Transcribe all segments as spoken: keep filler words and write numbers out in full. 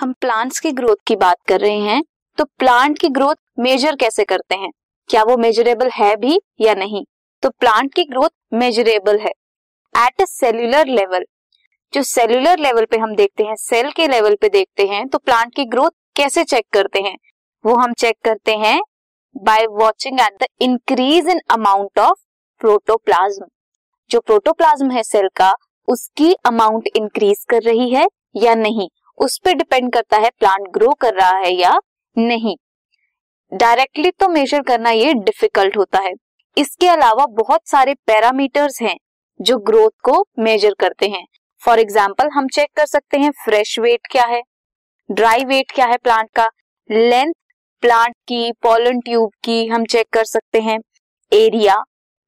हम प्लांट्स की ग्रोथ की बात कर रहे हैं, तो प्लांट की ग्रोथ मेजर कैसे करते हैं, क्या वो मेजरेबल है भी या नहीं। तो प्लांट की ग्रोथ मेजरेबल है एट अ सेल्यूलर लेवल। जो सेल्यूलर लेवल पे हम देखते हैं, सेल के लेवल पे देखते हैं, तो प्लांट की ग्रोथ कैसे चेक करते हैं, वो हम चेक करते हैं by watching at the increase in amount of protoplasm. जो प्रोटोप्लाज्म है सेल का, उसकी अमाउंट इंक्रीज कर रही है या नहीं, उस पर डिपेंड करता है प्लांट ग्रो कर रहा है या नहीं। डायरेक्टली तो मेजर करना ये डिफिकल्ट होता है। इसके अलावा बहुत सारे पैरामीटर्स हैं जो ग्रोथ को मेजर करते हैं। फॉर एग्जाम्पल हम चेक कर सकते हैं फ्रेश वेट क्या है, ड्राई वेट क्या है प्लांट का, लेंथ प्लांट की, पॉलन ट्यूब की हम चेक कर सकते हैं, एरिया,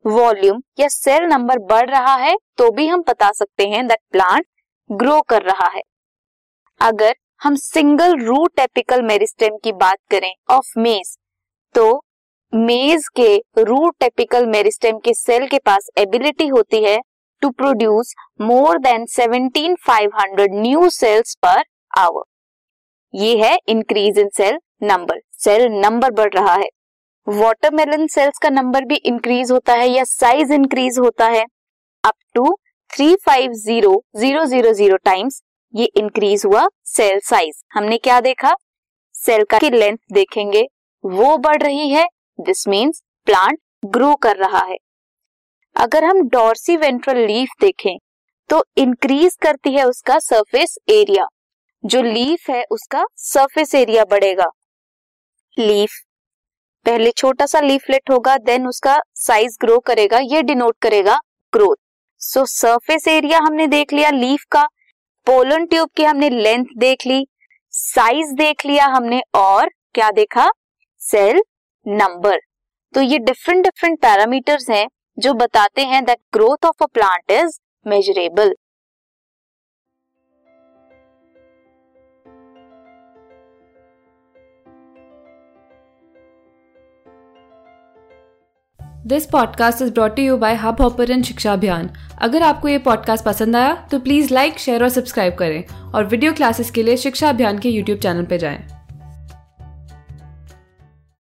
वॉल्यूम या सेल नंबर बढ़ रहा है तो भी हम बता सकते हैं दैट प्लांट ग्रो कर रहा है। अगर हम सिंगल रूट एपिकल मेरिस्टेम की बात करें ऑफ मेज, तो मेज के रूट एपिकल मेरिस्टेम के सेल के पास एबिलिटी होती है टू प्रोड्यूस मोर देन सत्रह हज़ार पाँच सौ न्यू सेल्स पर आवर। ये है increase in cell number, cell number बढ़ रहा है। वाटरमेलन सेल्स का नंबर भी इंक्रीज होता है या साइज इंक्रीज होता है अप टू थ्री लाख पचास हज़ार टाइम्स ये इंक्रीज हुआ सेल साइज। हमने क्या देखा, सेल का की लेंथ देखेंगे, वो बढ़ रही है, दिस मींस प्लांट ग्रो कर रहा है। अगर हम डॉर्सी वेंट्रल लीफ देखें तो इंक्रीज करती है उसका सरफेस एरिया, जो लीफ है उसका सरफेस एरिया बढ़ेगा। लीफ पहले छोटा सा लीफलेट होगा, देन उसका साइज ग्रो करेगा, ये डिनोट करेगा ग्रोथ। सो सरफेस एरिया हमने देख लिया लीफ का, पोलन ट्यूब की हमने लेंथ देख ली, साइज देख लिया हमने, और क्या देखा, सेल नंबर। तो ये डिफरेंट डिफरेंट पैरामीटर्स हैं जो बताते हैं that growth of a plant is measurable. This podcast is brought to you by Hubhopper and Shiksha Abhiyan. अगर आपको ये पॉडकास्ट पसंद आया तो प्लीज़ लाइक, शेयर और सब्सक्राइब करें, और वीडियो क्लासेस के लिए शिक्षा अभियान के यूट्यूब चैनल पर जाएं।